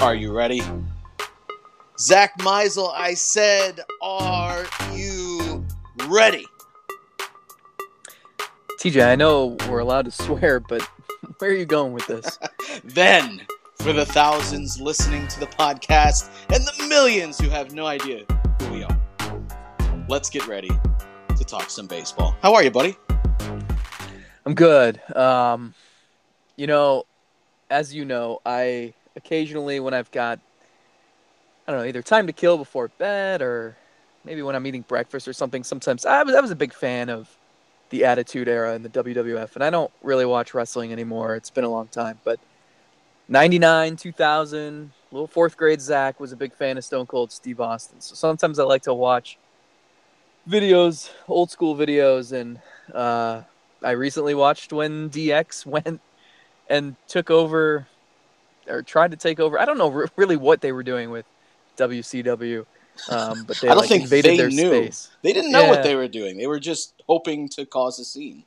Are you ready? Zach Meisel, I said, are you ready? TJ, I know we're allowed to swear, but where are you going with this? Then, for the thousands listening to the podcast and the millions who have no idea who we are, let's get ready to talk some baseball. How are you, buddy? I'm good. As you know, I occasionally, when I've got, either time to kill before bed or maybe when I'm eating breakfast or something, sometimes I was a big fan of the Attitude Era and the WWF, and I don't really watch wrestling anymore. It's been a long time, but 99, 2000, little fourth grade Zach was a big fan of Stone Cold Steve Austin. So sometimes I like to watch videos, old school videos, and I recently watched when DX went and took over or tried to take over. I don't know really what they were doing with WCW, but they invaded their space. They didn't know what they were doing. They were just hoping to cause a scene.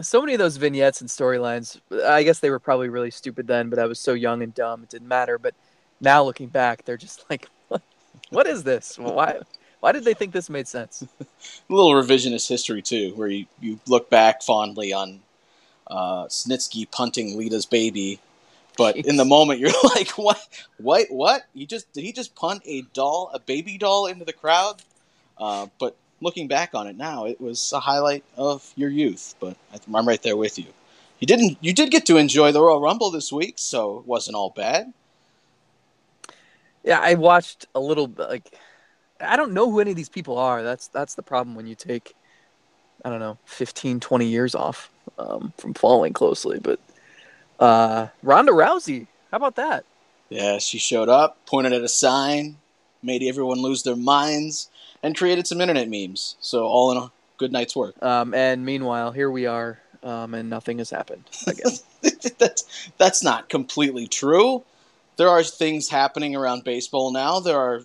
So many of those vignettes and storylines, I guess they were probably really stupid then, but I was so young and dumb, it didn't matter. But now looking back, they're just like, what is this? Why did they think this made sense? A little revisionist history, too, where you look back fondly on Snitsky punting Lita's baby. But in the moment, you're like, what? Did he just punt a baby doll into the crowd? But looking back on it now, it was a highlight of your youth. But I'm right there with you. You did get to enjoy the Royal Rumble this week, so it wasn't all bad. Yeah, I watched a little. Like, I don't know who any of these people are. That's the problem when you take, 15, 20 years off from following closely, but. Ronda Rousey. How about that? Yeah, she showed up, pointed at a sign, made everyone lose their minds, and created some internet memes. So all in a good night's work. And meanwhile, here we are, and nothing has happened again. That's not completely true. There are things happening around baseball now. There are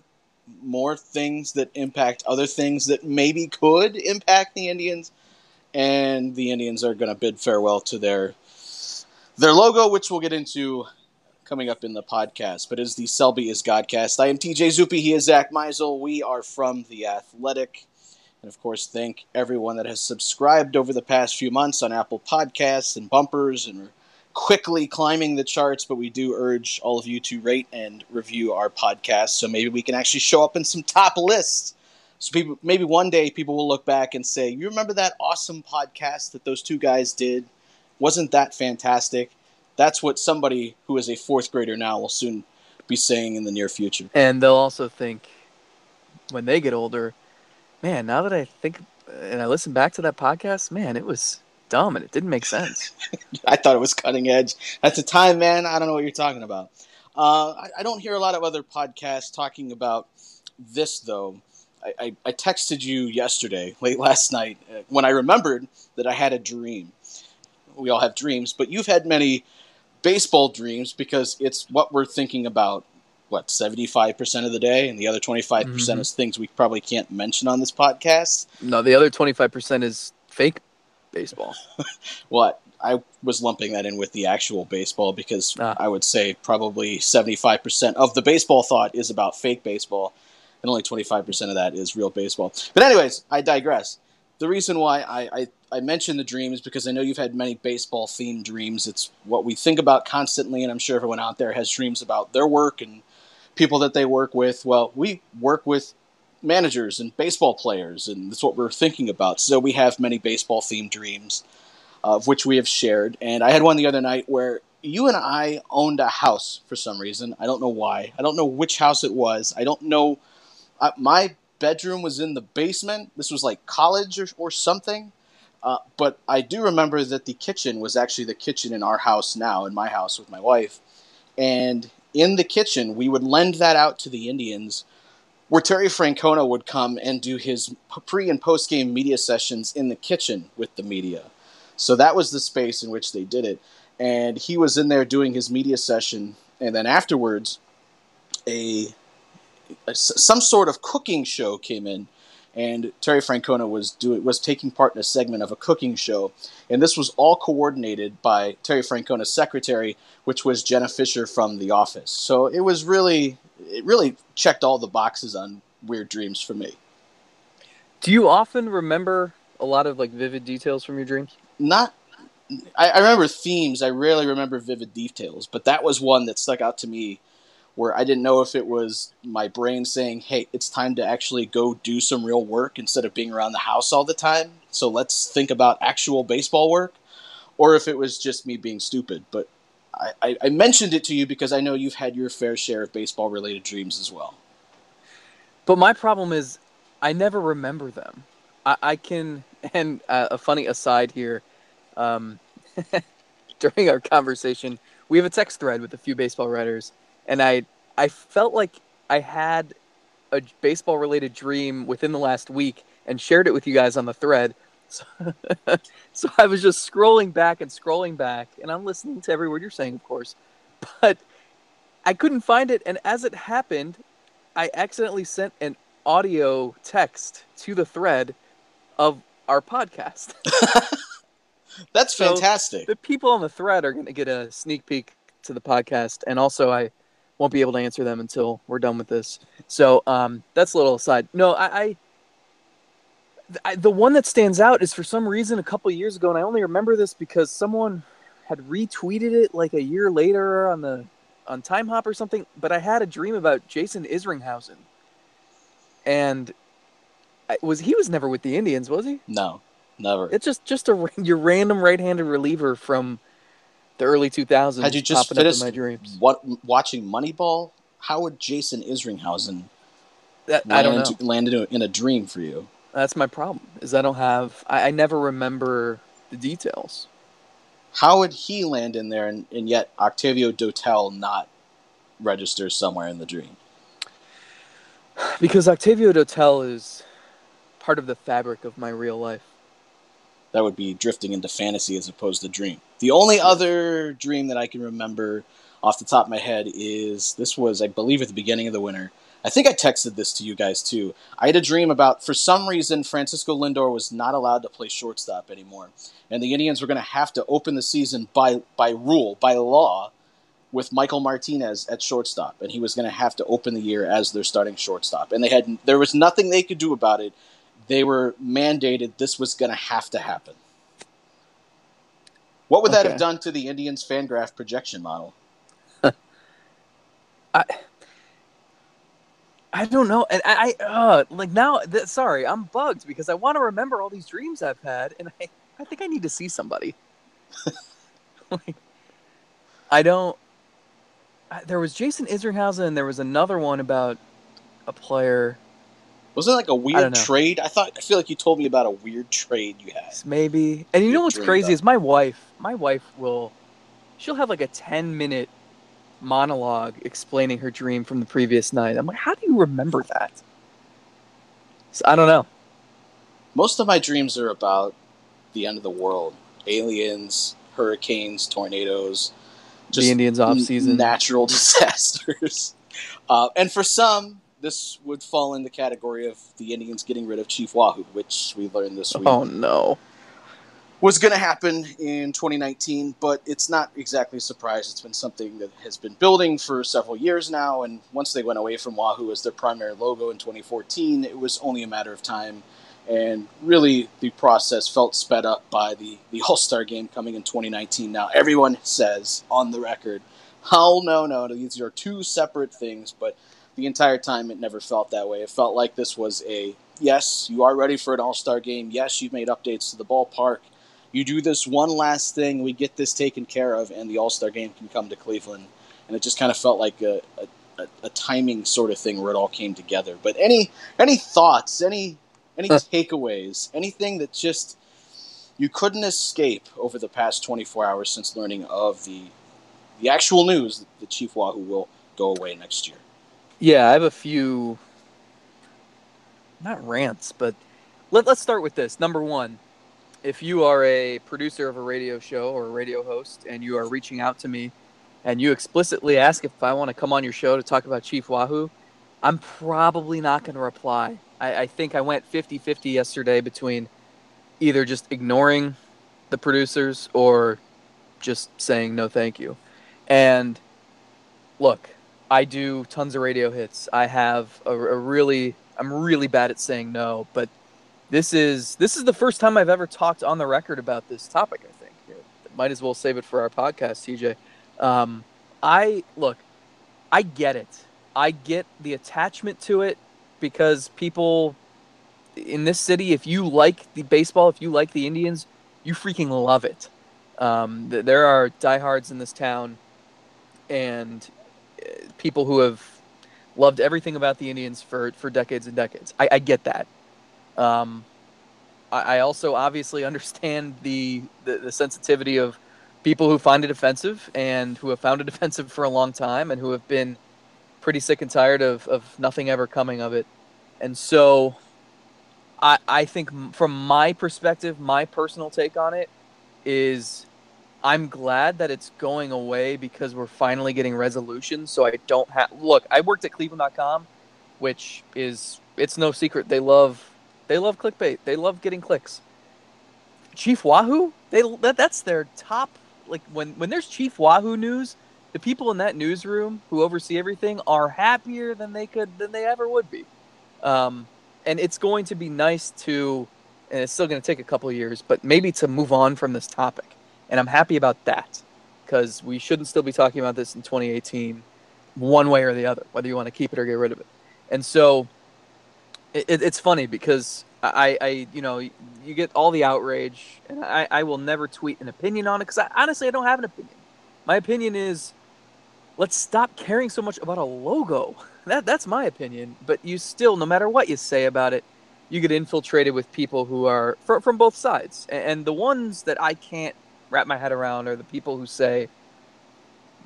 more things that impact other things that maybe could impact the Indians. And the Indians are going to bid farewell to their logo, which we'll get into coming up in the podcast, but is the Selby Is Godcast. I am TJ Zuppi. He is Zach Meisel. We are from The Athletic. And, of course, thank everyone that has subscribed over the past few months on Apple Podcasts and Bumpers, and are quickly climbing the charts. But we do urge all of you to rate and review our podcast, so maybe we can actually show up in some top lists. So maybe one day people will look back and say, you remember that awesome podcast that those two guys did? Wasn't that fantastic? That's what somebody who is a fourth grader now will soon be saying in the near future. And they'll also think, when they get older, man, now that I think and I listen back to that podcast, man, it was dumb and it didn't make sense. I thought it was cutting edge. At the time, man, I don't know what you're talking about. I don't hear a lot of other podcasts talking about this, though. I texted you yesterday, late last night, when I remembered that I had a dream. We all have dreams, but you've had many baseball dreams because it's what we're thinking about, 75% of the day, and the other 25% is things we probably can't mention on this podcast. No, the other 25% is fake baseball. Well, I was lumping that in with the actual baseball because I would say probably 75% of the baseball thought is about fake baseball, and only 25% of that is real baseball. But anyways, I digress. The reason why I mentioned the dreams because I know you've had many baseball-themed dreams. It's what we think about constantly, and I'm sure everyone out there has dreams about their work and people that they work with. Well, we work with managers and baseball players, and that's what we're thinking about. So we have many baseball-themed dreams, of which we have shared. And I had one the other night where you and I owned a house for some reason. I don't know why. I don't know which house it was. I don't know. My bedroom was in the basement. This was like college or something. But I do remember that the kitchen was actually the kitchen in our house now, in my house with my wife. And in the kitchen, we would lend that out to the Indians, where Terry Francona would come and do his pre- and post-game media sessions in the kitchen with the media. So that was the space in which they did it. And he was in there doing his media session. And then afterwards, some sort of cooking show came in and Terry Francona was taking part in a segment of a cooking show, and this was all coordinated by Terry Francona's secretary, which was Jenna Fischer from The Office. So it was really checked all the boxes on Weird Dreams for me. Do you often remember a lot of vivid details from your dreams? I remember themes. I rarely remember vivid details, but that was one that stuck out to me, where I didn't know if it was my brain saying, hey, it's time to actually go do some real work instead of being around the house all the time, so let's think about actual baseball work, or if it was just me being stupid. But I mentioned it to you because I know you've had your fair share of baseball-related dreams as well. But my problem is I never remember them. I can, and a funny aside here, during our conversation, we have a text thread with a few baseball writers, and I felt like I had a baseball-related dream within the last week and shared it with you guys on the thread. So I was just scrolling back, and I'm listening to every word you're saying, of course. But I couldn't find it, and as it happened, I accidentally sent an audio text to the thread of our podcast. That's fantastic. So the people on the thread are going to get a sneak peek to the podcast, and also I won't be able to answer them until we're done with this. So that's a little aside. No, I the one that stands out is, for some reason, a couple of years ago, and I only remember this because someone had retweeted it a year later on Time Hop or something, but I had a dream about Jason Isringhausen. And he was never with the Indians, was he? No, never. It's just your random right-handed reliever from the early 2000s. Had you just finished watching Moneyball? How would Jason Isringhausen land in a dream for you? That's my problem, is I never remember the details. How would he land in there and yet Octavio Dotel not register somewhere in the dream? Because Octavio Dotel is part of the fabric of my real life. That would be drifting into fantasy as opposed to dream. The only other dream that I can remember off the top of my head is, this was, I believe, at the beginning of the winter. I think I texted this to you guys, too. I had a dream about, for some reason, Francisco Lindor was not allowed to play shortstop anymore. And the Indians were going to have to open the season by law, with Michael Martinez at shortstop. And he was going to have to open the year as their starting shortstop. And there was nothing they could do about it. They were mandated this was going to have to happen. What would that have done to the Indians' Fangraph projection model? I don't know. And I'm bugged because I want to remember all these dreams I've had, and I think I need to see somebody. There was Jason Isringhausen, and there was another one about a player. Was it a weird trade? I feel like you told me about a weird trade you had. Maybe. And you know what's crazy is my wife she'll have a 10-minute monologue explaining her dream from the previous night. I'm like, how do you remember that? So, I don't know. Most of my dreams are about the end of the world. Aliens, hurricanes, tornadoes. Just the Indians off-season. Natural disasters. And for some, this would fall in the category of the Indians getting rid of Chief Wahoo, which we learned this week. Oh, no. Was going to happen in 2019, but it's not exactly a surprise. It's been something that has been building for several years now, and once they went away from Wahoo as their primary logo in 2014, it was only a matter of time, and really the process felt sped up by the All-Star game coming in 2019. Now, everyone says, on the record, oh, no, these are two separate things, but the entire time, it never felt that way. It felt like this was yes, you are ready for an all-star game. Yes, you've made updates to the ballpark. You do this one last thing, we get this taken care of, and the all-star game can come to Cleveland. And it just kind of felt like a timing sort of thing where it all came together. But any thoughts, any takeaways, anything that just you couldn't escape over the past 24 hours since learning of the actual news that the Chief Wahoo will go away next year? Yeah, I have a few, not rants, but let's start with this. Number one, if you are a producer of a radio show or a radio host and you are reaching out to me and you explicitly ask if I want to come on your show to talk about Chief Wahoo, I'm probably not going to reply I think I went 50-50 yesterday between either just ignoring the producers or just saying no thank you. And look, I do tons of radio hits. I have I'm really bad at saying no, but this is the first time I've ever talked on the record about this topic, I think. Might as well save it for our podcast, TJ. I get it. I get the attachment to it because people in this city, if you like the baseball, if you like the Indians, you freaking love it. There are diehards in this town and people who have loved everything about the Indians for decades and decades. I get that. I also obviously understand the sensitivity of people who find it offensive and who have found it offensive for a long time and who have been pretty sick and tired of nothing ever coming of it. And so I think from my perspective, my personal take on it is I'm glad that it's going away because we're finally getting resolution. So I don't have... Look, I worked at cleveland.com, which is... It's no secret. They love clickbait. They love getting clicks. Chief Wahoo? That's their top... Like, when there's Chief Wahoo news, the people in that newsroom who oversee everything are happier than they ever would be. And it's going to be nice to... And it's still going to take a couple of years, but maybe to move on from this topic. And I'm happy about that because we shouldn't still be talking about this in 2018 one way or the other, whether you want to keep it or get rid of it. And so... It's funny because you get all the outrage, and I will never tweet an opinion on it because honestly I don't have an opinion. My opinion is, let's stop caring so much about a logo. That's my opinion. But you still, no matter what you say about it, you get infiltrated with people who are from both sides. And the ones that I can't wrap my head around are the people who say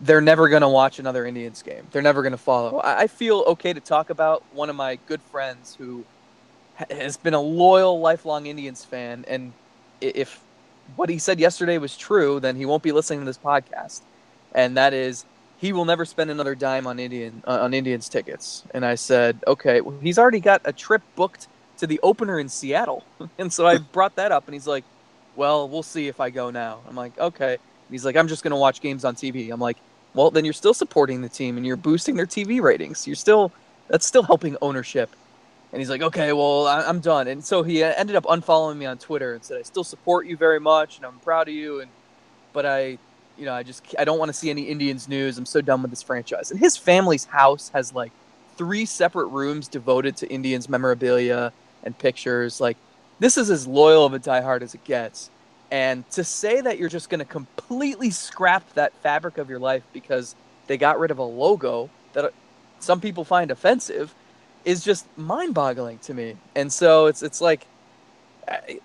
they're never going to watch another Indians game. They're never going to follow. I feel okay to talk about one of my good friends who has been a loyal, lifelong Indians fan. And if what he said yesterday was true, then he won't be listening to this podcast. And that is, he will never spend another dime on Indians tickets. And I said, okay, well, he's already got a trip booked to the opener in Seattle. And so I brought that up, and he's like, well, we'll see if I go now. I'm like, okay. And he's like, I'm just going to watch games on TV. I'm like, well, then you're still supporting the team and you're boosting their TV ratings. That's still helping ownership. And he's like, okay, well, I'm done. And so he ended up unfollowing me on Twitter and said, I still support you very much and I'm proud of you. But I don't want to see any Indians news. I'm so done with this franchise. And his family's house has like 3 separate rooms devoted to Indians memorabilia and pictures. Like, this is as loyal of a diehard as it gets. And to say that you're just going to completely scrap that fabric of your life because they got rid of a logo that some people find offensive is just mind-boggling to me. And so it's like,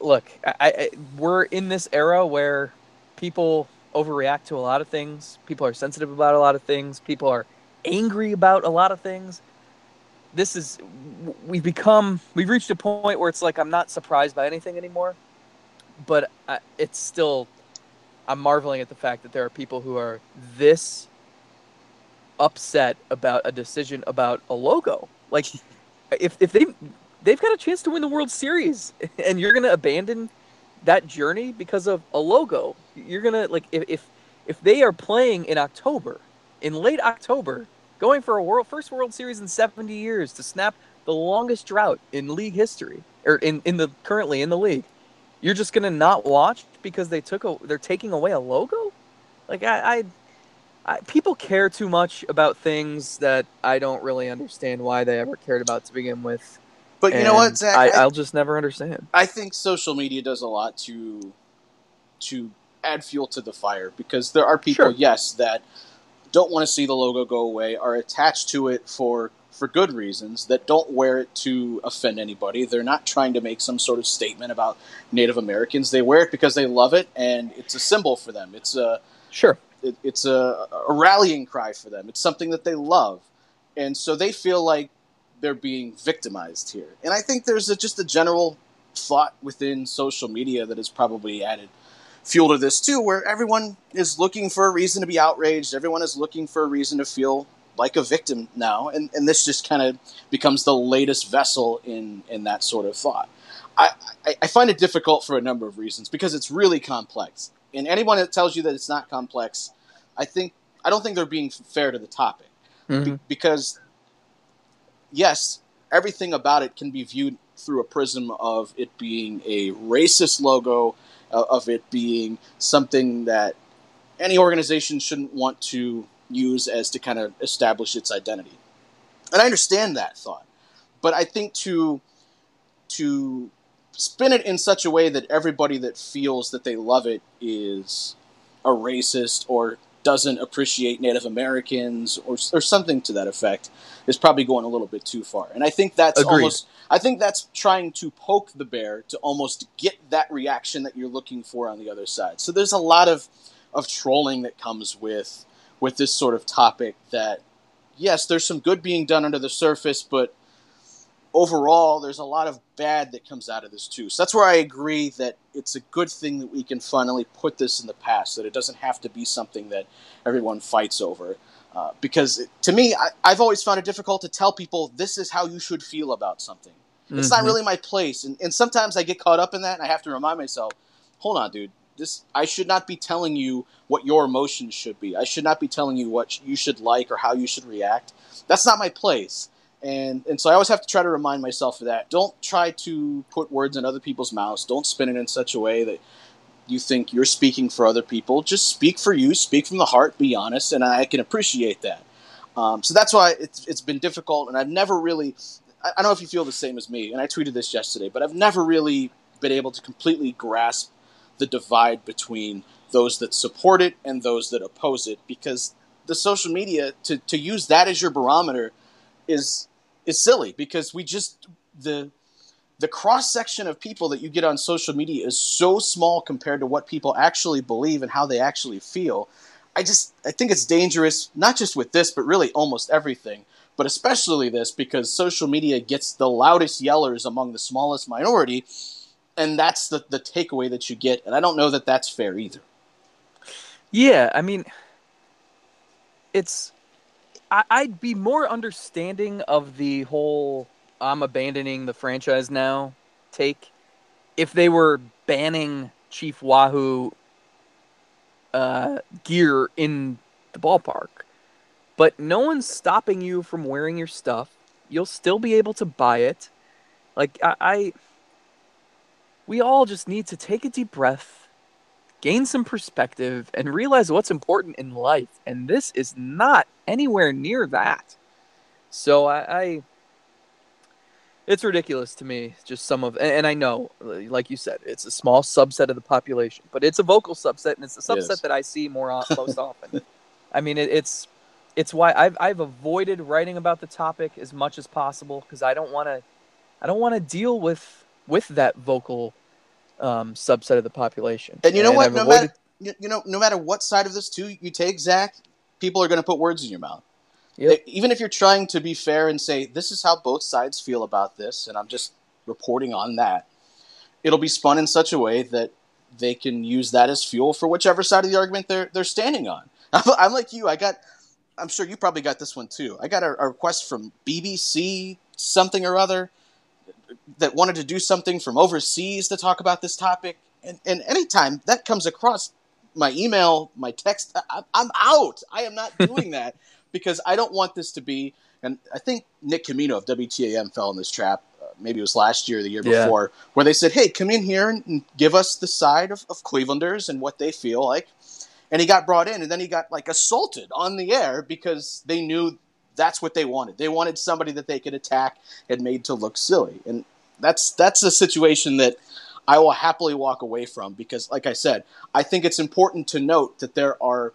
look, we're in this era where people overreact to a lot of things. People are sensitive about a lot of things. People are angry about a lot of things. We've reached a point where it's like I'm not surprised by anything anymore. But I'm marveling at the fact that there are people who are this upset about a decision about a logo. Like, if they've got a chance to win the World Series, and you're going to abandon that journey because of a logo, you're going to, like, if they are playing in late October, going for a first World Series in 70 years to snap the longest drought in league history, or currently in the league. You're just gonna not watch because they're taking away a logo? Like people care too much about things that I don't really understand why they ever cared about to begin with. But you know what, Zach? I'll just never understand. I think social media does a lot to add fuel to the fire because there are people, sure, yes, that don't want to see the logo go away, are attached to it for good reasons, that don't wear it to offend anybody. They're not trying to make some sort of statement about Native Americans. They wear it because they love it, and it's a symbol for them. It's a sure. It's a rallying cry for them. It's something that they love, and so they feel like they're being victimized here. And I think there's just a general thought within social media that has probably added fuel to this too, where everyone is looking for a reason to be outraged. Everyone is looking for a reason to feel like a victim now, and this just kind of becomes the latest vessel in that sort of thought. I find it difficult for a number of reasons because it's really complex, and anyone that tells you that it's not complex, I don't think they're being fair to the topic, because yes, everything about it can be viewed through a prism of it being a racist logo, of it being something that any organization shouldn't want to use as to kind of establish its identity. And I understand that thought, but I think to spin it in such a way that everybody that feels that they love it is a racist or doesn't appreciate Native Americans or something to that effect is probably going a little bit too far. And I think that's I think that's trying to poke the bear to almost get that reaction that you're looking for on the other side. So there's a lot of trolling that comes with this sort of topic that, yes, there's some good being done under the surface, but overall there's a lot of bad that comes out of this too. So that's where I agree that it's a good thing that we can finally put this in the past, that it doesn't have to be something that everyone fights over. Because to me, I've always found it difficult to tell people this is how you should feel about something. Mm-hmm. It's not really my place. And sometimes I get caught up in that, and I have to remind myself, hold on, dude. I should not be telling you what your emotions should be. I should not be telling you what you should like or how you should react. That's not my place. And so I always have to try to remind myself of that. Don't try to put words in other people's mouths. Don't spin it in such a way that you think you're speaking for other people. Just speak for you. Speak from the heart. Be honest. And I can appreciate that. So that's why it's been difficult. And I've never really – I don't know if you feel the same as me, and I tweeted this yesterday, but I've never really been able to completely grasp the divide between those that support it and those that oppose it, because the social media, to use that as your barometer is silly, because we just the cross section of people that you get on social media is so small compared to what people actually believe and how they actually feel. I think it's dangerous, not just with this, but really almost everything, but especially this, because social media gets the loudest yellers among the smallest minority. And that's the takeaway that you get. And I don't know that that's fair either. Yeah, I mean, I'd be more understanding of the whole I'm abandoning the franchise now take if they were banning Chief Wahoo gear in the ballpark. But no one's stopping you from wearing your stuff. You'll still be able to buy it. Like, we all just need to take a deep breath, gain some perspective, and realize what's important in life. And this is not anywhere near that. So it's ridiculous to me, just some of, and I know, like you said, it's a small subset of the population, but it's a vocal subset, and it's a subset that I see most often. I mean, it's why I've avoided writing about the topic as much as possible, because I don't want to deal with that vocal subset of the population. And you know what? No matter what side of this too you take, Zach, people are going to put words in your mouth. Yep. Even if you're trying to be fair and say, this is how both sides feel about this, and I'm just reporting on that, it'll be spun in such a way that they can use that as fuel for whichever side of the argument they're standing on. I'm like you. I'm sure you probably got this one too. I got a request from BBC something or other that wanted to do something from overseas to talk about this topic. And anytime that comes across my email, my text, I'm out. I am not doing that, because I don't want this to be, and I think Nick Camino of WTAM fell in this trap. Maybe it was last year or the year before, where they said, hey, come in here and give us the side of Clevelanders and what they feel like. And he got brought in, and then he got like assaulted on the air because they knew that's what they wanted. They wanted somebody that they could attack and made to look silly. And that's a situation that I will happily walk away from, because, like I said, I think it's important to note that there are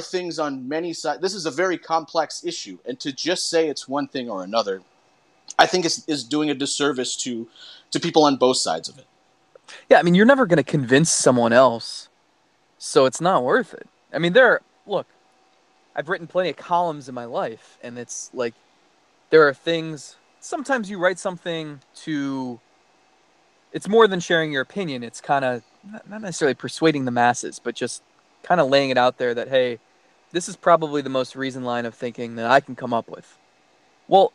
things on many sides. This is a very complex issue, and to just say it's one thing or another, I think is doing a disservice to people on both sides of it. Yeah, I mean, you're never going to convince someone else, so it's not worth it. I mean, I've written plenty of columns in my life, and it's like there are things. Sometimes you write something to. It's more than sharing your opinion. It's kind of not necessarily persuading the masses, but just kind of laying it out there that, hey, This is probably the most reasoned line of thinking that I can come up with. Well,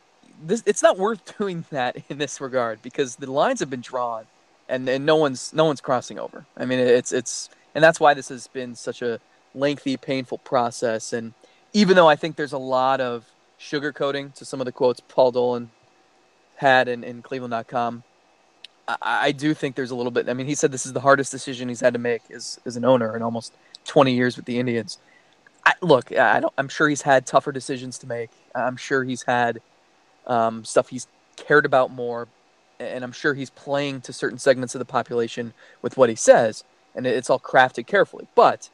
it's not worth doing that in this regard because the lines have been drawn, and no one's crossing over. I mean, it's and that's why this has been such a lengthy, painful process. And even though I think there's a lot of sugarcoating to some of the quotes Paul Dolan had in Cleveland.com, I do think there's a little bit. I mean, he said this is the hardest decision he's had to make as an owner in almost 20 years with the Indians. I'm sure he's had tougher decisions to make. I'm sure he's had stuff he's cared about more, and I'm sure he's playing to certain segments of the population with what he says, and it's all crafted carefully. But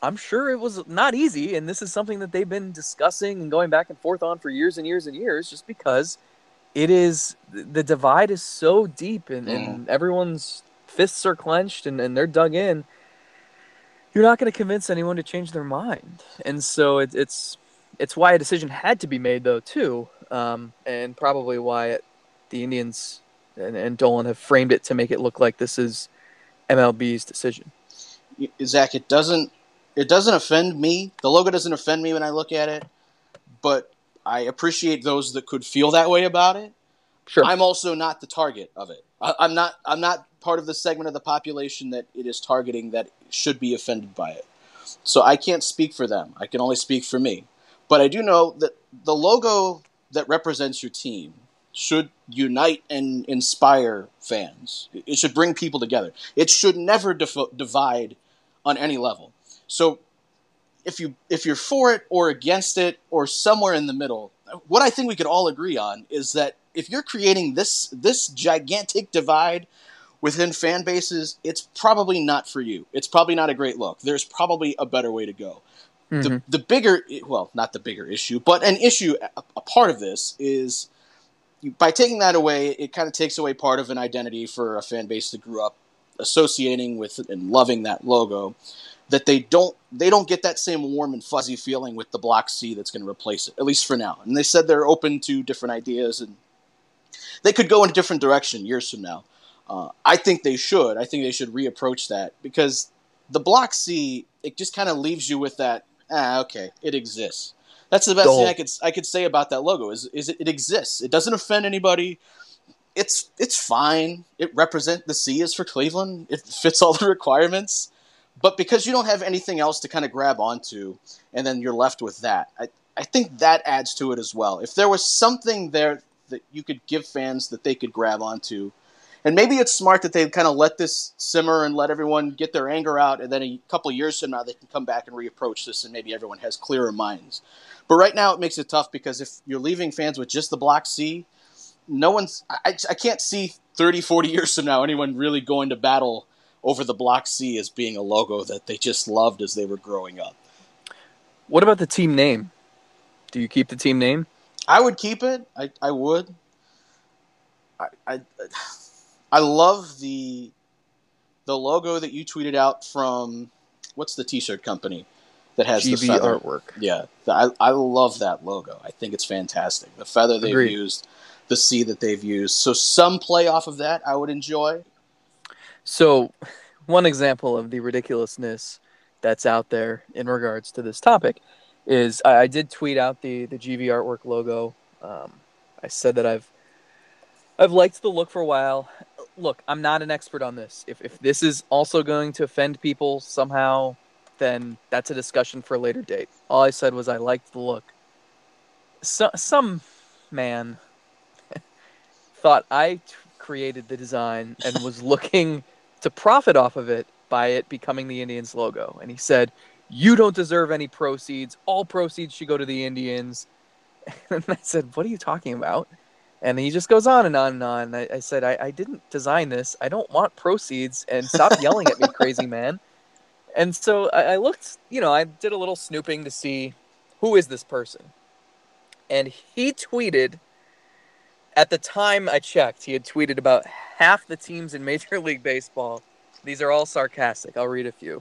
I'm sure it was not easy, and this is something that they've been discussing and going back and forth on for years and years and years, just because it is the divide is so deep, and everyone's fists are clenched, and they're dug in. You're not going to convince anyone to change their mind. And so it's why a decision had to be made, though, too, and probably why the Indians and Dolan have framed it to make it look like this is MLB's decision. Zach, it doesn't offend me. The logo doesn't offend me when I look at it, but I appreciate those that could feel that way about it. Sure. I'm also not the target of it. I'm not part of the segment of the population that it is targeting that should be offended by it. So I can't speak for them. I can only speak for me. But I do know that the logo that represents your team should unite and inspire fans. It should bring people together. It should never divide on any level. So if you're for it or against it or somewhere in the middle, what I think we could all agree on is that if you're creating this gigantic divide within fan bases, it's probably not for you. It's probably not a great look. There's probably a better way to go. Mm-hmm. The bigger, well, not the bigger issue, but an issue, a part of this is by taking that away, it kind of takes away part of an identity for a fan base that grew up associating with and loving that logo, that they don't get that same warm and fuzzy feeling with the Block C that's going to replace it, at least for now. And they said they're open to different ideas, and they could go in a different direction years from now. I think they should. I think they should reapproach that because the Block C, it just kind of leaves you with that. Okay, it exists. That's the best thing I could say about that logo is it exists. It doesn't offend anybody. It's fine. It represents the C is for Cleveland. It fits all the requirements. But because you don't have anything else to kind of grab onto, and then you're left with that. I think that adds to it as well. If there was something there that you could give fans that they could grab onto. And maybe it's smart that they kind of let this simmer and let everyone get their anger out, and then a couple of years from now they can come back and reapproach this, and maybe everyone has clearer minds. But right now it makes it tough because if you're leaving fans with just the Block C, I can't see 30, 40 years from now anyone really going to battle over the Block C as being a logo that they just loved as they were growing up. What about the team name? Do you keep the team name? I would keep it. I would. I love the logo that you tweeted out from what's the T-shirt company that has GB the feather artwork. Yeah, I love that logo. I think it's fantastic. The feather they've used, the C that they've used. So some play off of that I would enjoy. So one example of the ridiculousness that's out there in regards to this topic is I did tweet out the GB artwork logo. I said that I've liked the look for a while. Look, I'm not an expert on this. If this is also going to offend people somehow, then that's a discussion for a later date. All I said was I liked the look. So, some man thought I created the design and was looking to profit off of it by it becoming the Indians logo. And he said, you don't deserve any proceeds. All proceeds should go to the Indians. And I said, what are you talking about? And he just goes on and on and on. I said, I didn't design this. I don't want proceeds. And stop yelling at me, crazy man. And so I looked, I did a little snooping to see who is this person. And he tweeted, at the time I checked, he had tweeted about half the teams in Major League Baseball. These are all sarcastic. I'll read a few.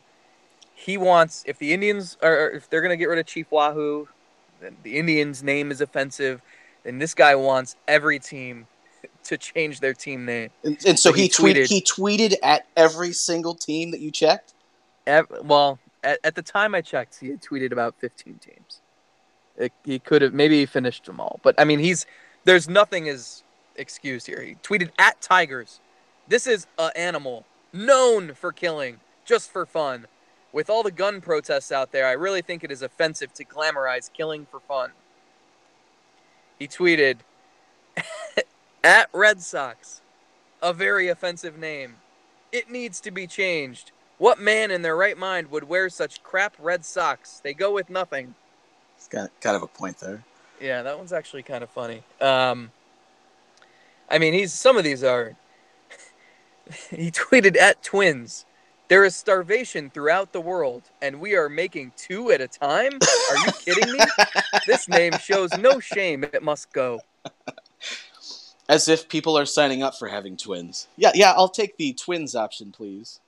He wants, if they're going to get rid of Chief Wahoo, then the Indians' name is offensive. And this guy wants every team to change their team name. And so he tweeted at every single team that you checked? Well, at the time I checked, he had tweeted about 15 teams. He could have, maybe he finished them all. But, I mean, there's nothing is excused here. He tweeted at Tigers. This is an animal known for killing just for fun. With all the gun protests out there, I really think it is offensive to glamorize killing for fun. He tweeted, at Red Sox, a very offensive name. It needs to be changed. What man in their right mind would wear such crap red socks? They go with nothing. It's got kind of a point there. Yeah, that one's actually kind of funny. I mean, some of these are... He tweeted at Twins. There is starvation throughout the world, and we are making two at a time? Are you kidding me? This name shows no shame. It must go. As if people are signing up for having twins. Yeah, I'll take the Twins option, please.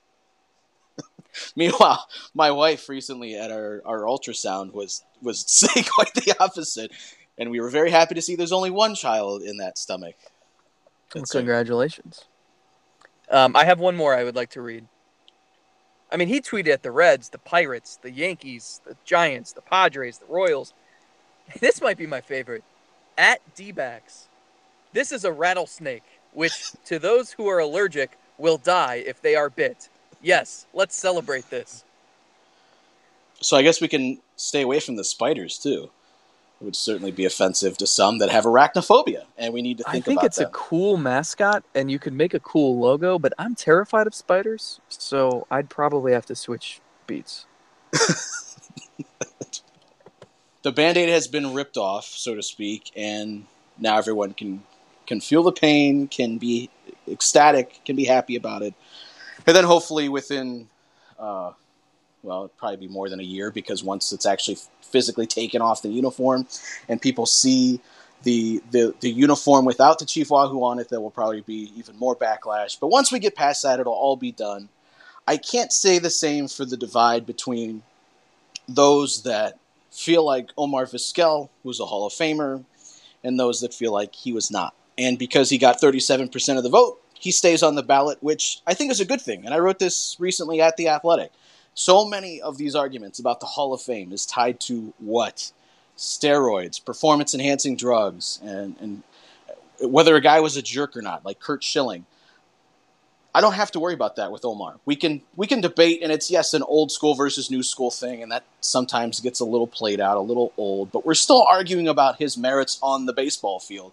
Meanwhile, my wife recently at our ultrasound was saying quite the opposite, and we were very happy to see there's only one child in that stomach. Well, congratulations. I have one more I would like to read. I mean, he tweeted at the Reds, the Pirates, the Yankees, the Giants, the Padres, the Royals. This might be my favorite. At D-backs. This is a rattlesnake, which to those who are allergic will die if they are bit. Yes, let's celebrate this. So I guess we can stay away from the spiders, too. It would certainly be offensive to some that have arachnophobia, and we need to think about that. I think it's a cool mascot, and you could make a cool logo, but I'm terrified of spiders, so I'd probably have to switch beats. The Band-Aid has been ripped off, so to speak, and now everyone can feel the pain, can be ecstatic, can be happy about it. And then hopefully within, well, it'd probably be more than a year, because once it's actually physically taken off the uniform and people see the uniform without the Chief Wahoo on it, there will probably be even more backlash. But once we get past that, it'll all be done. I can't say the same for the divide between those that feel like Omar Vizquel was a Hall of Famer and those that feel like he was not. And because he got 37% of the vote, he stays on the ballot, which I think is a good thing. And I wrote this recently at The Athletic. So many of these arguments about the Hall of Fame is tied to what? Steroids, performance-enhancing drugs, and whether a guy was a jerk or not, like Kurt Schilling. I don't have to worry about that with Omar. We can debate, and it's, yes, an old school versus new school thing, and that sometimes gets a little played out, a little old, but we're still arguing about his merits on the baseball field.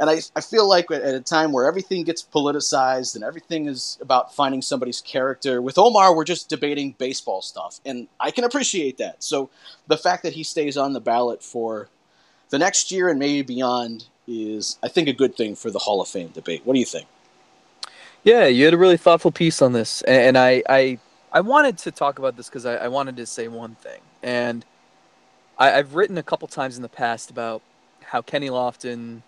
And I feel like at a time where everything gets politicized and everything is about finding somebody's character, with Omar, we're just debating baseball stuff. And I can appreciate that. So the fact that he stays on the ballot for the next year and maybe beyond is, I think, a good thing for the Hall of Fame debate. What do you think? Yeah, you had a really thoughtful piece on this. And I wanted to talk about this because I wanted to say one thing. And I've written a couple times in the past about how Kenny Lofton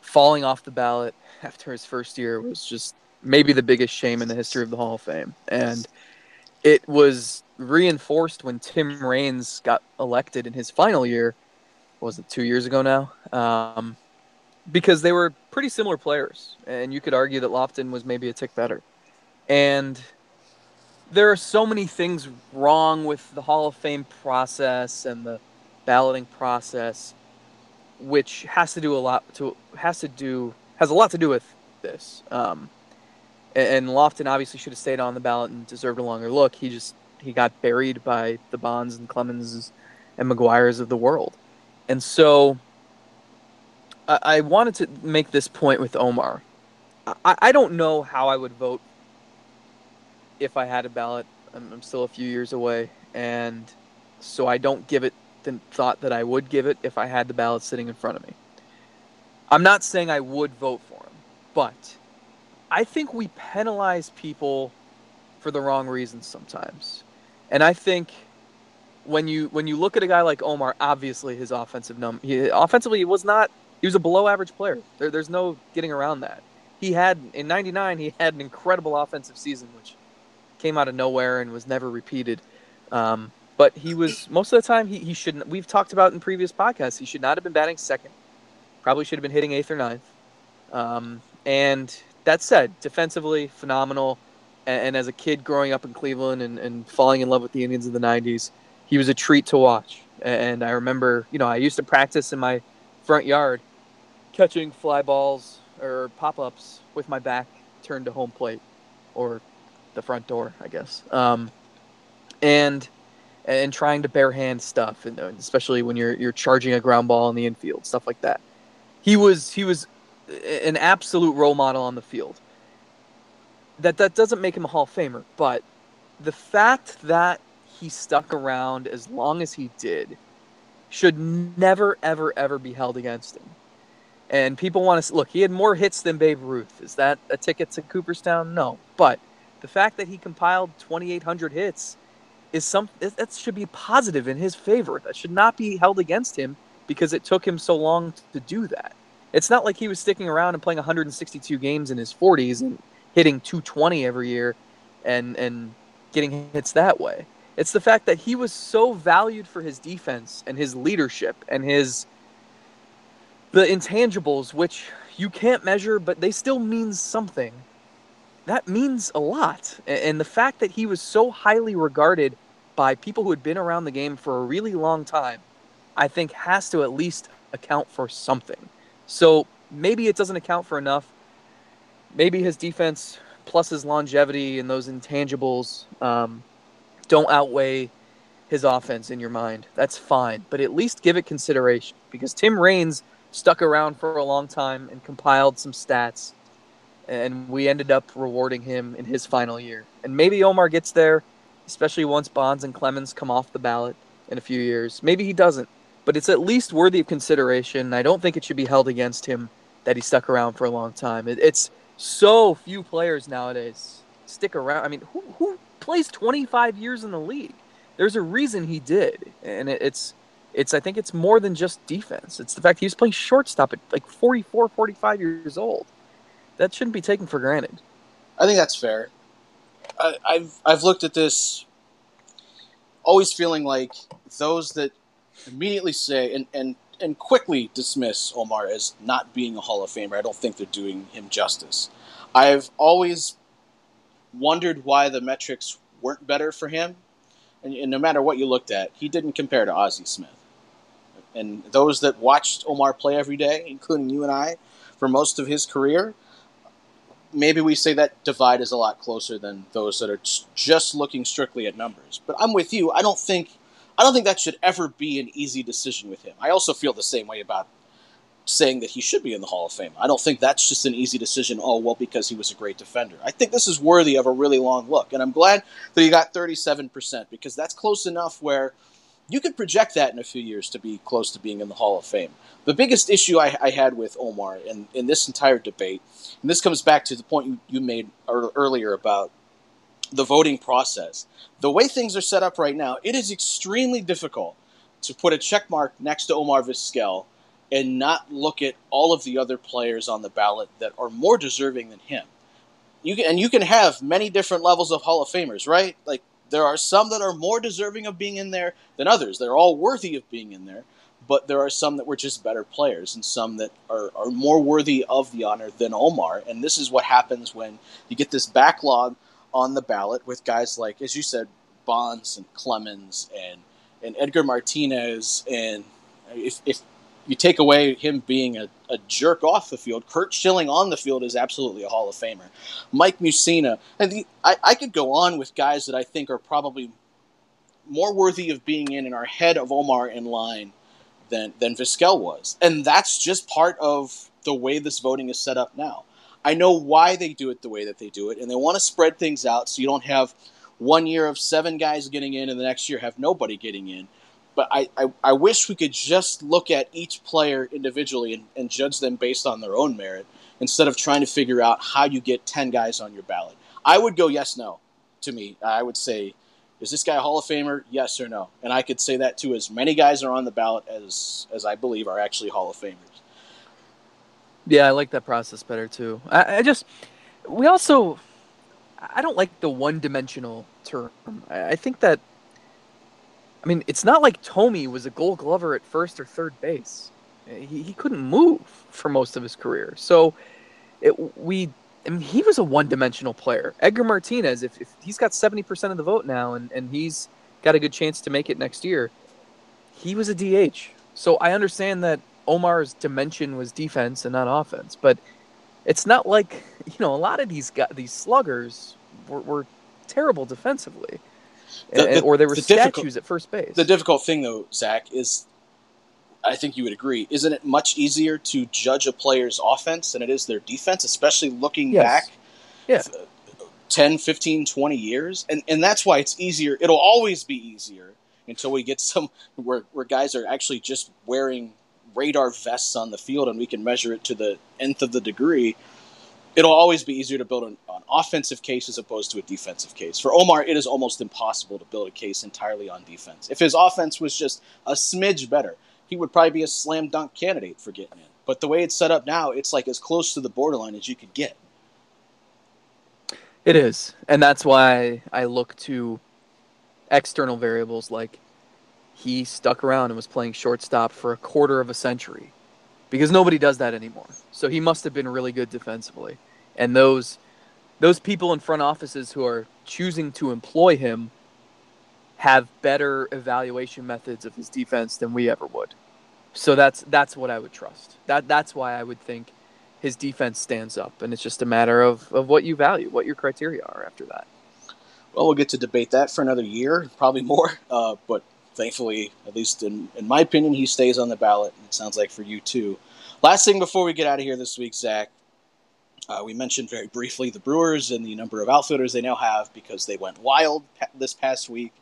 falling off the ballot after his first year was just maybe the biggest shame in the history of the Hall of Fame. And it was reinforced when Tim Raines got elected in his final year. Was it 2 years ago now? Because they were pretty similar players. And you could argue that Lofton was maybe a tick better. And there are so many things wrong with the Hall of Fame process and the balloting process, which has a lot to do with this. And Lofton obviously should have stayed on the ballot and deserved a longer look. He got buried by the Bonds and Clemens and McGuire's of the world. And so I wanted to make this point with Omar. I don't know how I would vote if I had a ballot. I'm still a few years away. And so I don't give it the thought that I would give it if I had the ballot sitting in front of me. I'm not saying I would vote for him, but I think we penalize people for the wrong reasons sometimes. And I think when you look at a guy like Omar, obviously his offensively he was a below average player. There's no getting around that. He had in 99 he had an incredible offensive season which came out of nowhere and was never repeated. But he was, most of the time, he shouldn't, we've talked about in previous podcasts, he should not have been batting second. Probably should have been hitting eighth or ninth. And that said, defensively, phenomenal. And as a kid growing up in Cleveland and falling in love with the Indians of the 90s, he was a treat to watch. And I remember, you know, I used to practice in my front yard catching fly balls or pop-ups with my back turned to home plate or the front door, I guess. And trying to bare hand stuff, and especially when you're charging a ground ball in the infield, stuff like that. He was an absolute role model on the field. That doesn't make him a Hall of Famer, but the fact that he stuck around as long as he did should never, ever, ever be held against him. And people want to look, he had more hits than Babe Ruth. Is that a ticket to Cooperstown? No. But the fact that he compiled 2,800 hits is something that should be positive in his favor. That should not be held against him because it took him so long to do that. It's not like he was sticking around and playing 162 games in his 40s and hitting 220 every year and getting hits that way. It's the fact that he was so valued for his defense and his leadership and the intangibles, which you can't measure, but they still mean something. That means a lot. And the fact that he was so highly regarded by people who had been around the game for a really long time, I think has to at least account for something. So maybe it doesn't account for enough. Maybe his defense plus his longevity and those intangibles don't outweigh his offense in your mind. That's fine. But at least give it consideration, because Tim Raines stuck around for a long time and compiled some stats, and we ended up rewarding him in his final year. And maybe Omar gets there, especially once Bonds and Clemens come off the ballot in a few years. Maybe he doesn't, but it's at least worthy of consideration. I don't think it should be held against him that he stuck around for a long time. It's so few players nowadays stick around. I mean, who plays 25 years in the league? There's a reason he did, and it's I think it's more than just defense. It's the fact he was playing shortstop at like 44, 45 years old. That shouldn't be taken for granted. I think that's fair. I've looked at this always feeling like those that immediately say and quickly dismiss Omar as not being a Hall of Famer, I don't think they're doing him justice. I've always wondered why the metrics weren't better for him. And no matter what you looked at, he didn't compare to Ozzie Smith. And those that watched Omar play every day, including you and I, for most of his career, maybe we say that divide is a lot closer than those that are just looking strictly at numbers. But I'm with you. I don't think that should ever be an easy decision with him. I also feel the same way about saying that he should be in the Hall of Fame. I don't think that's just an easy decision, oh, well, because he was a great defender. I think this is worthy of a really long look, and I'm glad that he got 37%, because that's close enough where you could project that in a few years to be close to being in the Hall of Fame. The biggest issue I had with Omar in this entire debate, and this comes back to the point you made earlier about the voting process, the way things are set up right now, it is extremely difficult to put a check mark next to Omar Vizquel and not look at all of the other players on the ballot that are more deserving than him. You can have many different levels of Hall of Famers, right? Like, there are some that are more deserving of being in there than others. They're all worthy of being in there, but there are some that were just better players and some that are more worthy of the honor than Omar. And this is what happens when you get this backlog on the ballot with guys like, as you said, Bonds and Clemens and Edgar Martinez. And if you take away him being a jerk off the field, Kurt Schilling on the field is absolutely a Hall of Famer. Mike Mussina. And I could go on with guys that I think are probably more worthy of being in and are ahead of Omar in line than Vizquel was. And that's just part of the way this voting is set up now. I know why they do it the way that they do it, and they want to spread things out so you don't have one year of seven guys getting in and the next year have nobody getting in. But I wish we could just look at each player individually and judge them based on their own merit instead of trying to figure out how you get 10 guys on your ballot. I would go yes, no to me. I would say, is this guy a Hall of Famer? Yes or no? And I could say that to as many guys are on the ballot as I believe are actually Hall of Famers. Yeah, I like that process better too. I don't like the one-dimensional term. I think that, I mean, it's not like Tommy was a Gold Glover at first or third base. He couldn't move for most of his career. So I mean, he was a one-dimensional player. Edgar Martinez, if he's got 70% of the vote now, and he's got a good chance to make it next year, he was a DH. So I understand that Omar's dimension was defense and not offense, but it's not like, you know, a lot of these guys, these sluggers were terrible defensively, or they were statues at first base. The difficult thing, though, Zach, is, I think you would agree, isn't it much easier to judge a player's offense than it is their defense, especially looking back 10, 15, 20 years? And that's why it's easier. It'll always be easier until we get some where guys are actually just wearing radar vests on the field and we can measure it to the nth of the degree. It'll always be easier to build an offensive case as opposed to a defensive case. For Omar, it is almost impossible to build a case entirely on defense. If his offense was just a smidge better, he would probably be a slam dunk candidate for getting in. But the way it's set up now, it's like as close to the borderline as you could get. It is. And that's why I look to external variables like he stuck around and was playing shortstop for a quarter of a century, because nobody does that anymore. So he must have been really good defensively. And those people in front offices who are choosing to employ him have better evaluation methods of his defense than we ever would. So that's what I would trust. That's why I would think his defense stands up. And it's just a matter of what you value, what your criteria are after that. Well, we'll get to debate that for another year, probably more. But thankfully, at least in my opinion, he stays on the ballot. It sounds like for you too. Last thing before we get out of here this week, Zach, we mentioned very briefly the Brewers and the number of outfielders they now have because they went wild this past week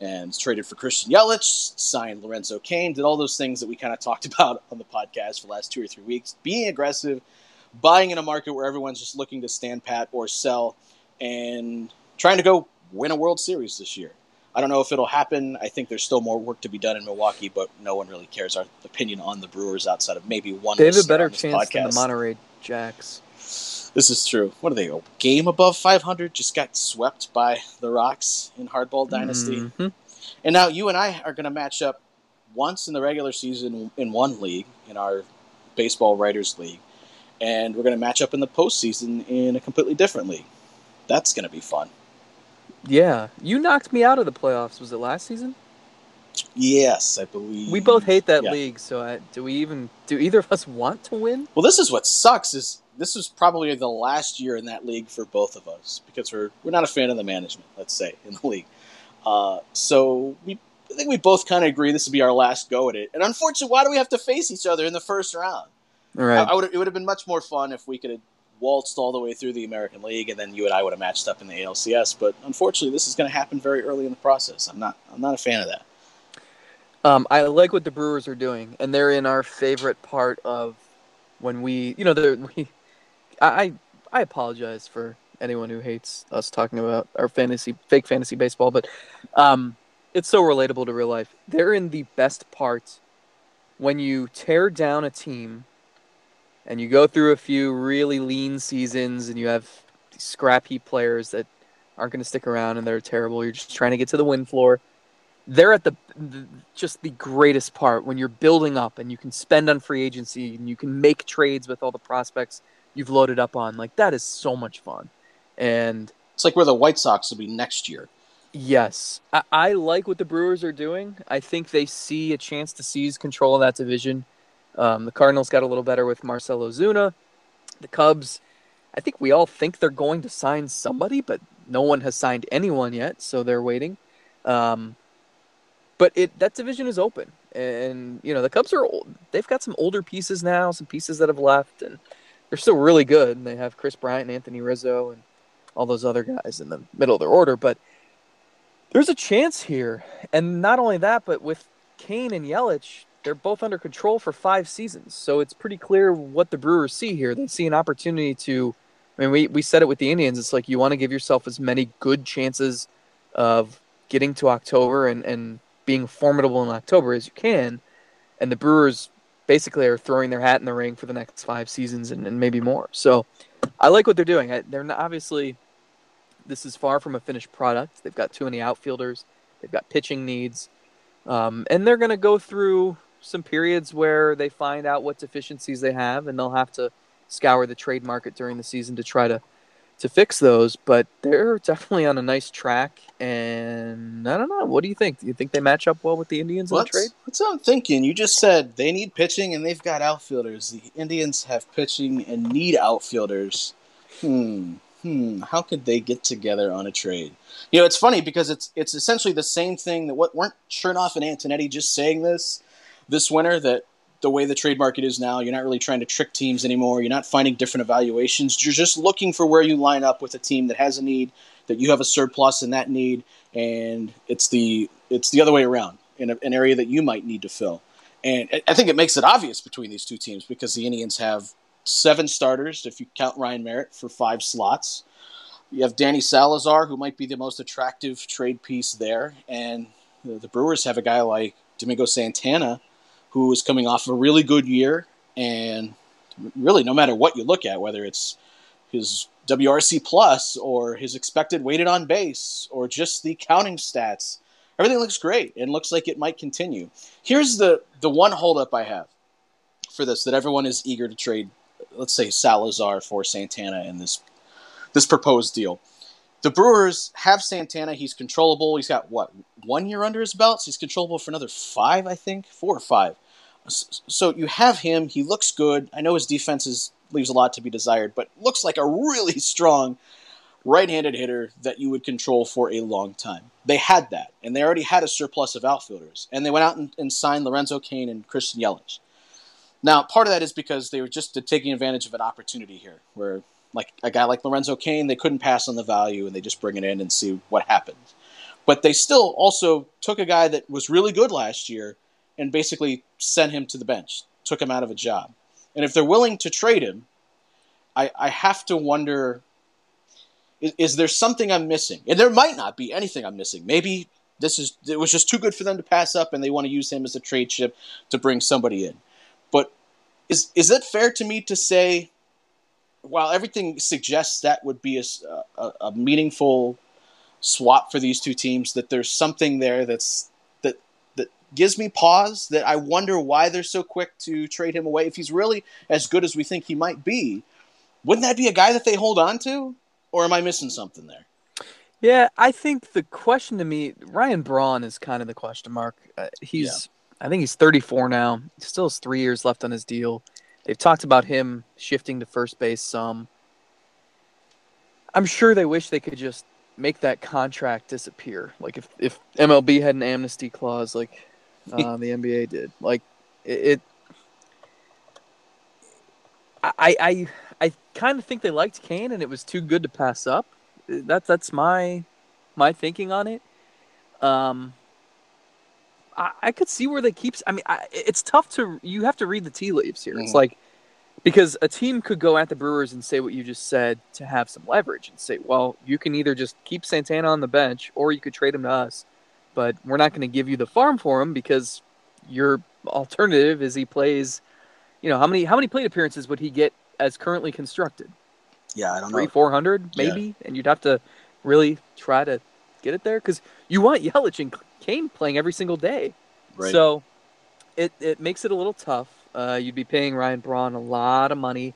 and traded for Christian Yelich, signed Lorenzo Cain, did all those things that we kind of talked about on the podcast for the last 2 or 3 weeks. Being aggressive, buying in a market where everyone's just looking to stand pat or sell, and trying to go win a World Series this year. I don't know if it'll happen. I think there's still more work to be done in Milwaukee, but no one really cares our opinion on the Brewers outside of maybe one. They have a better chance than the Monterey Jacks. This is true. What are they, a game above 500? Just got swept by the Rocks in Hardball Dynasty. Mm-hmm. And now you and I are going to match up once in the regular season in one league, in our baseball writers league, and we're going to match up in the postseason in a completely different league. That's going to be fun. Yeah. You knocked me out of the playoffs. Was it last season? Yes, I believe. We both hate that league, so do either of us want to win? Well, this is what sucks is this is probably the last year in that league for both of us because we're not a fan of the management, let's say, in the league. I think we both kind of agree this would be our last go at it. And unfortunately, why do we have to face each other in the first round? Right. It would have been much more fun if we could have waltzed all the way through the American League, and then you and I would have matched up in the ALCS. But unfortunately, this is going to happen very early in the process. I'm not a fan of that. I like what the Brewers are doing, and they're in our favorite part of when we, you know, I apologize for anyone who hates us talking about our fake fantasy baseball, but it's so relatable to real life. They're in the best part when you tear down a team and you go through a few really lean seasons and you have scrappy players that aren't going to stick around and they're terrible. You're just trying to get to the win floor. They're at the greatest part when you're building up and you can spend on free agency and you can make trades with all the prospects you've loaded up on. Like, that is so much fun. And it's like where the White Sox will be next year. Yes. I like what the Brewers are doing. I think they see a chance to seize control of that division. The Cardinals got a little better with Marcell Ozuna. The Cubs, I think we all think they're going to sign somebody, but no one has signed anyone yet, so they're waiting. But that division is open, and you know the Cubs are old. They've got some older pieces now, some pieces that have left, and they're still really good. And they have Chris Bryant and Anthony Rizzo and all those other guys in the middle of their order. But there's a chance here, and not only that, but with Cain and Yelich, they're both under control for 5 seasons. So it's pretty clear what the Brewers see here. They see an opportunity to. I mean, we said it with the Indians. It's like you want to give yourself as many good chances of getting to October and being formidable in October as you can, and the Brewers basically are throwing their hat in the ring for the next 5 seasons and maybe more. So I like what they're doing. They're not, obviously, this is far from a finished product. They've got too many outfielders. They've got pitching needs. And they're going to go through some periods where they find out what deficiencies they have, and they'll have to scour the trade market during the season to try to fix those, but they're definitely on a nice track. And I don't know. What do you think? Do you think they match up well with the Indians in the trade? That's what I'm thinking. You just said they need pitching and they've got outfielders. The Indians have pitching and need outfielders. How could they get together on a trade? You know, it's funny because it's essentially the same thing that weren't Chernoff and Antonetti just saying this winter, that the way the trade market is now, you're not really trying to trick teams anymore. You're not finding different evaluations. You're just looking for where you line up with a team that has a need, that you have a surplus in that need, and it's the other way around in an area that you might need to fill. And I think it makes it obvious between these two teams because the Indians have 7 starters, if you count Ryan Merritt, for 5 slots. You have Danny Salazar, who might be the most attractive trade piece there. And the Brewers have a guy like Domingo Santana, who is coming off a really good year. And really, no matter what you look at, whether it's his WRC plus or his expected weighted on base or just the counting stats, everything looks great and looks like it might continue. Here's the one holdup I have for this, that everyone is eager to trade, let's say, Salazar for Santana in this proposed deal. The Brewers have Santana. He's controllable. He's got, 1 year under his belt? So he's controllable for another 5, I think, 4 or 5. So you have him. He looks good. I know his defense leaves a lot to be desired, but looks like a really strong right-handed hitter that you would control for a long time. They had that, and they already had a surplus of outfielders, and they went out and signed Lorenzo Cain and Christian Yelich. Now, part of that is because they were just taking advantage of an opportunity here where, like, a guy like Lorenzo Cain, they couldn't pass on the value, and they just bring it in and see what happens. But they still also took a guy that was really good last year and basically sent him to the bench, took him out of a job. And if they're willing to trade him, I have to wonder, is there something I'm missing? And there might not be anything I'm missing. Maybe it was just too good for them to pass up, and they want to use him as a trade chip to bring somebody in. But is it fair to me to say, while everything suggests that would be a meaningful swap for these two teams, that there's something there that gives me pause, that I wonder why they're so quick to trade him away? If he's really as good as we think he might be, wouldn't that be a guy that they hold on to? Or am I missing something there? Yeah, I think the question to me, Ryan Braun is kind of the question mark. I think he's 34 now. He still has 3 years left on his deal. They've talked about him shifting to first base some. I'm sure they wish they could just make that contract disappear. Like if MLB had an amnesty clause like the NBA did. Like I kind of think they liked Kane and it was too good to pass up. That's my thinking on it. I could see where they keep. I mean, it's tough to. You have to read the tea leaves here. Mm-hmm. It's like, because a team could go at the Brewers and say what you just said to have some leverage and say, well, you can either just keep Santana on the bench or you could trade him to us, but we're not going to give you the farm for him because your alternative is he plays. You know, how many plate appearances would he get as currently constructed? Yeah, I don't know. 300-400 maybe, yeah. And you'd have to really try to get it there because you want Yelich and Kane playing every single day, right. So it makes it a little tough. You'd be paying Ryan Braun a lot of money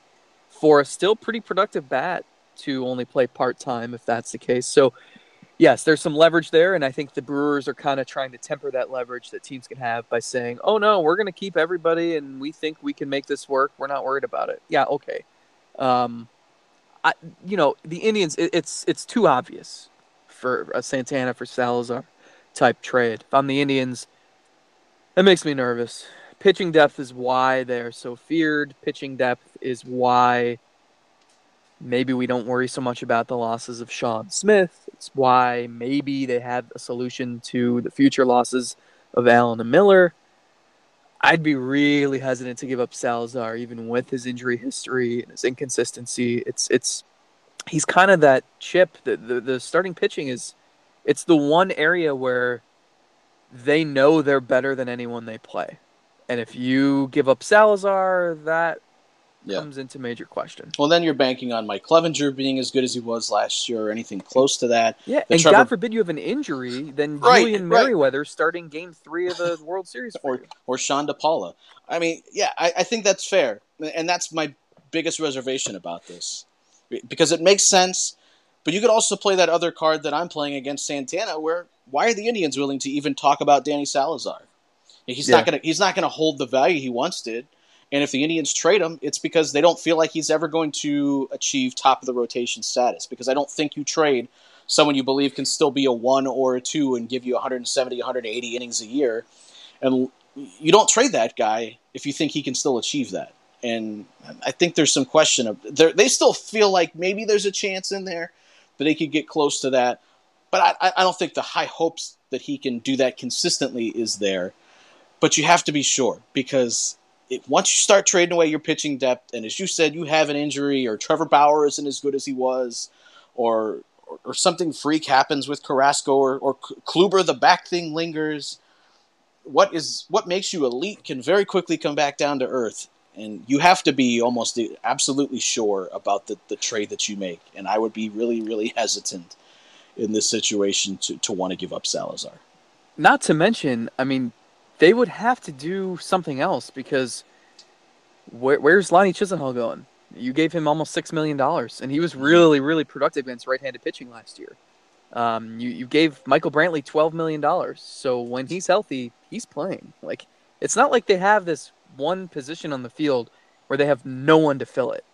for a still pretty productive bat to only play part-time if that's the case. So yes, there's some leverage there, and I think the Brewers are kind of trying to temper that leverage that teams can have by saying, oh no, we're going to keep everybody and we think we can make this work. We're not worried about it. Yeah, okay. The Indians, it's too obvious for Santana, for Salazar type trade. If I'm the Indians, that makes me nervous. Pitching depth is why they're so feared. Pitching depth is why maybe we don't worry so much about the losses of Sean Smith. It's why maybe they have a solution to the future losses of Allen and Miller. I'd be really hesitant to give up Salazar, even with his injury history and his inconsistency. He's kind of that chip. The starting pitching is, it's the one area where they know they're better than anyone they play. And if you give up Salazar, that comes into major question. Well, then you're banking on Mike Clevenger being as good as he was last year or anything close to that. Yeah, and God forbid you have an injury, then Julian Merriweather starting Game 3 of the World Series. Or Sean DePaula. I mean, yeah, I think that's fair. And that's my biggest reservation about this because it makes sense. But you could also play that other card that I'm playing against Santana, where why are the Indians willing to even talk about Danny Salazar? He's not gonna hold the value he once did. And if the Indians trade him, it's because they don't feel like he's ever going to achieve top-of-the-rotation status, because I don't think you trade someone you believe can still be a 1 or a 2 and give you 170, 180 innings a year. And you don't trade that guy if you think he can still achieve that. And I think there's some question of – they still feel like maybe there's a chance in there that they could get close to that. But I don't think the high hopes that he can do that consistently is there. But you have to be sure, because – once you start trading away your pitching depth, and as you said, you have an injury, or Trevor Bauer isn't as good as he was, or something freak happens with Carrasco, or Kluber, the back thing lingers. What makes you elite can very quickly come back down to earth, and you have to be almost absolutely sure about the trade that you make. And I would be really, really hesitant in this situation to want to give up Salazar. Not to mention, I mean, they would have to do something else, because where's Lonnie Chisenhall going? You gave him almost $6 million, and he was really, really productive against right-handed pitching last year. You gave Michael Brantley $12 million, so when he's healthy, he's playing. Like, it's not like they have this one position on the field where they have no one to fill it.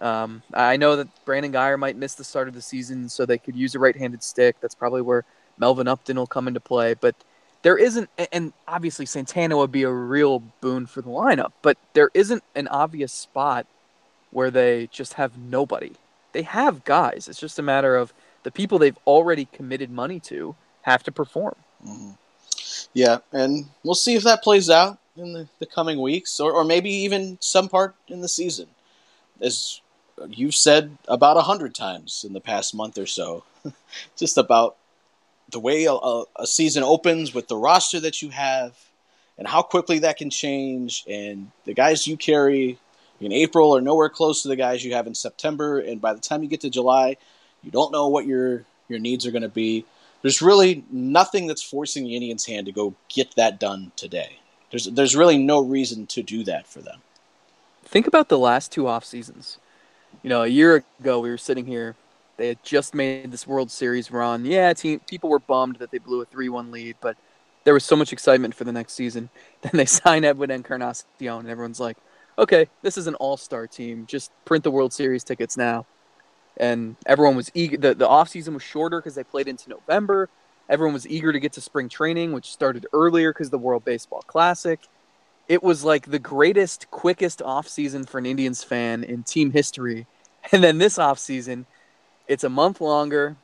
I know that Brandon Guyer might miss the start of the season, so they could use a right-handed stick. That's probably where Melvin Upton will come into play, but there isn't, and obviously Santana would be a real boon for the lineup, but there isn't an obvious spot where they just have nobody. They have guys. It's just a matter of the people they've already committed money to have to perform. Mm-hmm. Yeah, and we'll see if that plays out in the coming weeks, or maybe even some part in the season. As you've said about 100 times in the past month or so, just about the way a season opens with the roster that you have and how quickly that can change, and the guys you carry in April are nowhere close to the guys you have in September. And by the time you get to July, you don't know what your needs are going to be. There's really nothing that's forcing the Indians' hand to go get that done today. There's really no reason to do that for them. Think about the last two off seasons. You know, a year ago we were sitting here. They had just made this World Series run. Yeah, people were bummed that they blew a 3-1 lead, but there was so much excitement for the next season. Then they sign Edwin Encarnacion, and everyone's like, okay, this is an all-star team. Just print the World Series tickets now. And everyone was eager. The offseason was shorter because they played into November. Everyone was eager to get to spring training, which started earlier because of the World Baseball Classic. It was like the greatest, quickest offseason for an Indians fan in team history. And then this offseason, it's a month longer.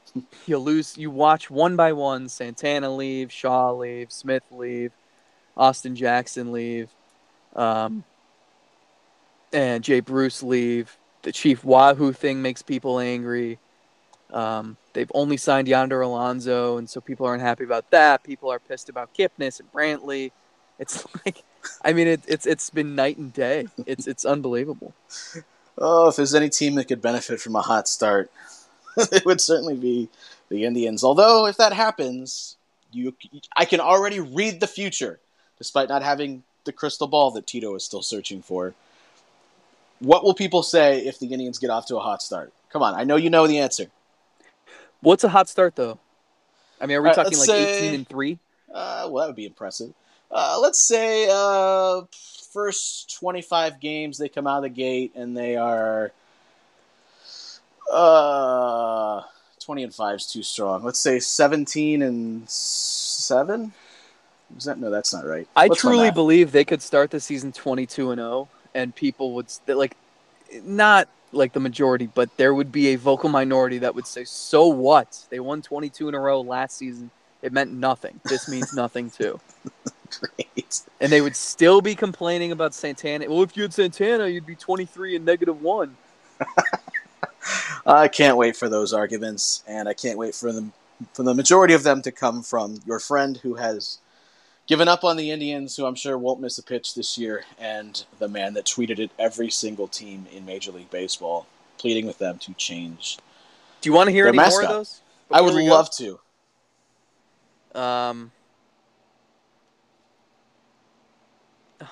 You watch one by one. Santana leave, Shaw leave, Smith leave, Austin Jackson leave, and Jay Bruce leave. The Chief Wahoo thing makes people angry. They've only signed Yonder Alonso, and so people are unhappy about that. People are pissed about Kipnis and Brantley. It's like, I mean, it's been night and day. It's unbelievable. Oh, if there's any team that could benefit from a hot start, it would certainly be the Indians. Although, if that happens, I can already read the future, despite not having the crystal ball that Tito is still searching for. What will people say if the Indians get off to a hot start? Come on, I know you know the answer. What's a hot start, though? I mean, are we talking like 18-3? Well, that would be impressive. Let's say first 25 games they come out of the gate and they are 20-5 is too strong. Let's say 17-7. Is that no? That's not right. I truly believe they could start the season 22-0, and people would like, not like the majority, but there would be a vocal minority that would say, "So what? They won 22 in a row last season. It meant nothing. This means nothing too." Great. And they would still be complaining about Santana. Well, if you had Santana, you'd be 23-1. I can't wait for those arguments, and I can't wait for them, for the majority of them to come from your friend who has given up on the Indians, who I'm sure won't miss a pitch this year, and the man that tweeted at every single team in Major League Baseball, pleading with them to change. Do you want to hear any mascot. More of those? I would love to.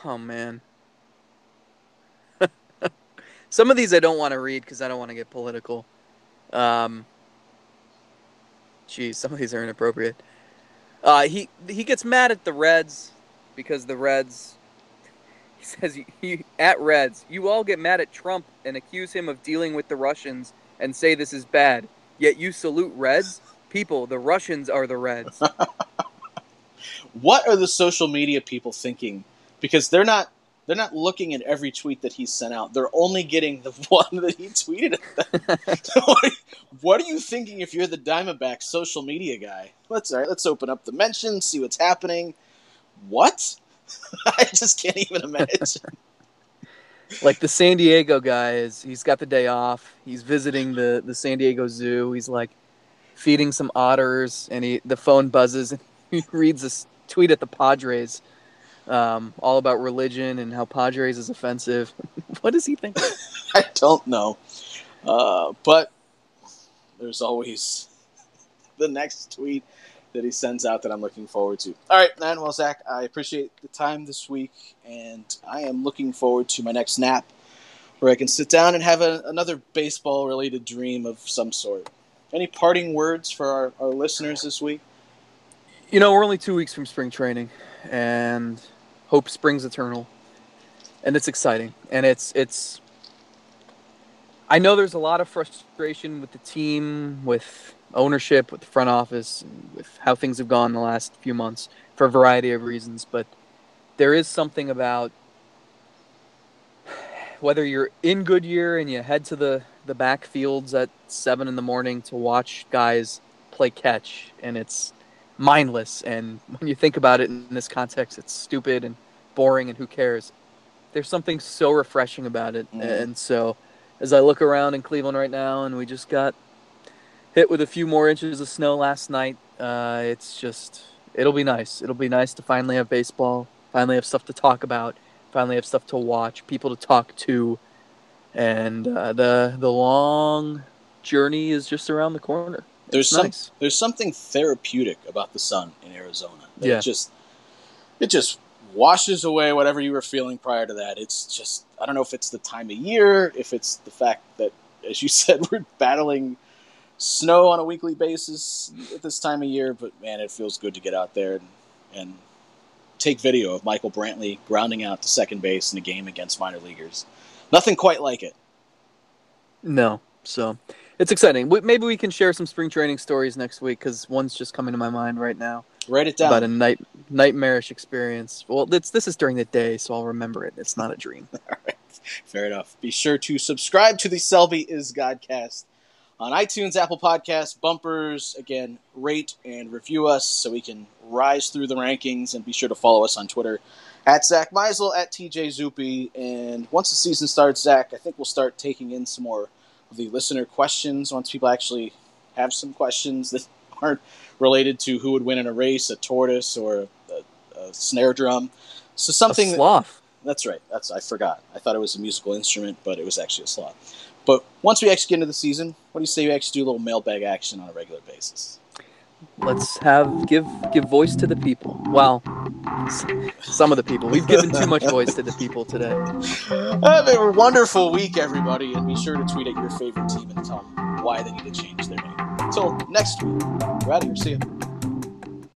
Oh, man. Some of these I don't want to read because I don't want to get political. Geez, some of these are inappropriate. He gets mad at the Reds because the Reds... He says, at Reds, you all get mad at Trump and accuse him of dealing with the Russians and say this is bad. Yet you salute Reds? People, the Russians are the Reds. What are the social media people thinking? Because they're not looking at every tweet that he's sent out. They're only getting the one that he tweeted at them. What are you thinking if you're the Diamondback social media guy? Let's open up the mentions, see what's happening. What? I just can't even imagine. Like the San Diego guy he's got the day off. He's visiting the San Diego Zoo. He's like feeding some otters, and the phone buzzes, and he reads this tweet at the Padres, all about religion and how Padres is offensive. What does he think? I don't know. But there's always the next tweet that he sends out that I'm looking forward to. All right, man. Well, Zach, I appreciate the time this week, and I am looking forward to my next nap where I can sit down and have another baseball-related dream of some sort. Any parting words for our listeners this week? You know, we're only 2 weeks from spring training, and hope springs eternal. And it's exciting. And it's. I know there's a lot of frustration with the team, with ownership, with the front office, with how things have gone the last few months for a variety of reasons. But there is something about whether you're in Goodyear and you head to the backfields at 7 in the morning to watch guys play catch, and it's mindless. And when you think about it in this context, it's stupid and boring and who cares. There's something so refreshing about it. Mm-hmm. And so as I look around in Cleveland right now, and we just got hit with a few more inches of snow last night. It's just, it'll be nice. It'll be nice to finally have baseball, finally have stuff to talk about, finally have stuff to watch, people to talk to, and the long journey is just around the corner. There's something therapeutic about the sun in Arizona. Yeah. It just washes away whatever you were feeling prior to that. It's just, I don't know if it's the time of year, if it's the fact that, as you said, we're battling snow on a weekly basis at this time of year, but man, it feels good to get out there and take video of Michael Brantley grounding out to second base in a game against minor leaguers. Nothing quite like it. No, so it's exciting. Maybe we can share some spring training stories next week, because one's just coming to my mind right now. Write it down. About a nightmarish experience. Well, this is during the day, so I'll remember it. It's not a dream. All right, fair enough. Be sure to subscribe to the Selby Is Godcast on iTunes, Apple Podcasts, Bumpers. Again, rate and review us so we can rise through the rankings, and be sure to follow us on Twitter at Zach Meisel, at TJ Zuppi. And once the season starts, Zach, I think we'll start taking in some more of the listener questions. Once people actually have some questions that aren't related to who would win in a race, a tortoise, or a snare drum. So something. A sloth. That's right. I forgot. I thought it was a musical instrument, but it was actually a sloth. But once we actually get into the season, what do you say we actually do a little mailbag action on a regular basis? Let's give voice to the people. Well, some of the people. We've given too much voice to the people today. Have a wonderful week, everybody, and be sure to tweet at your favorite team and tell them why they need to change their name. Until next week, we're out of here. See ya.